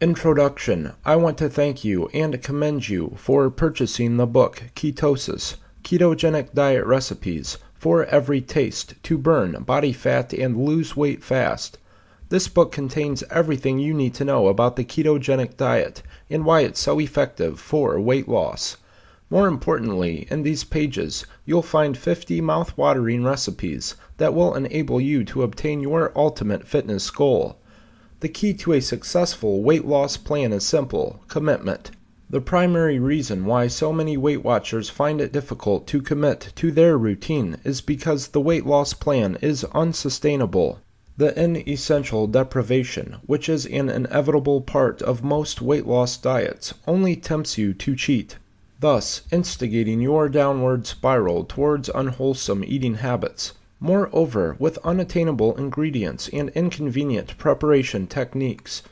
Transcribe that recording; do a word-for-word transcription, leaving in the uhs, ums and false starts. Introduction. I want to thank you and commend you for purchasing the book Ketosis, Ketogenic Diet Recipes for Every Taste to Burn Body Fat and Lose Weight Fast. This book contains everything you need to know about the ketogenic diet and why it's so effective for weight loss. More importantly, in these pages, you'll find fifty mouth-watering recipes that will enable you to obtain your ultimate fitness goal. The key to a successful weight loss plan is simple: commitment. The primary reason why so many Weight Watchers find it difficult to commit to their routine is because the weight loss plan is unsustainable. The inessential deprivation, which is an inevitable part of most weight loss diets, only tempts you to cheat, thus instigating your downward spiral towards unwholesome eating habits. Moreover, with unattainable ingredients and inconvenient preparation techniques,